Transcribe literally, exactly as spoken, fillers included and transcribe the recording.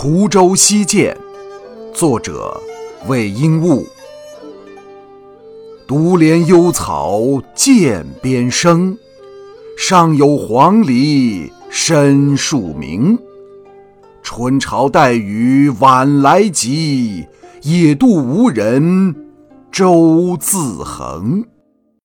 滁州西涧，作者魏应物。独怜幽草涧边生，上有黄鹂深树鸣。春潮带雨晚来急，野渡无人舟自横。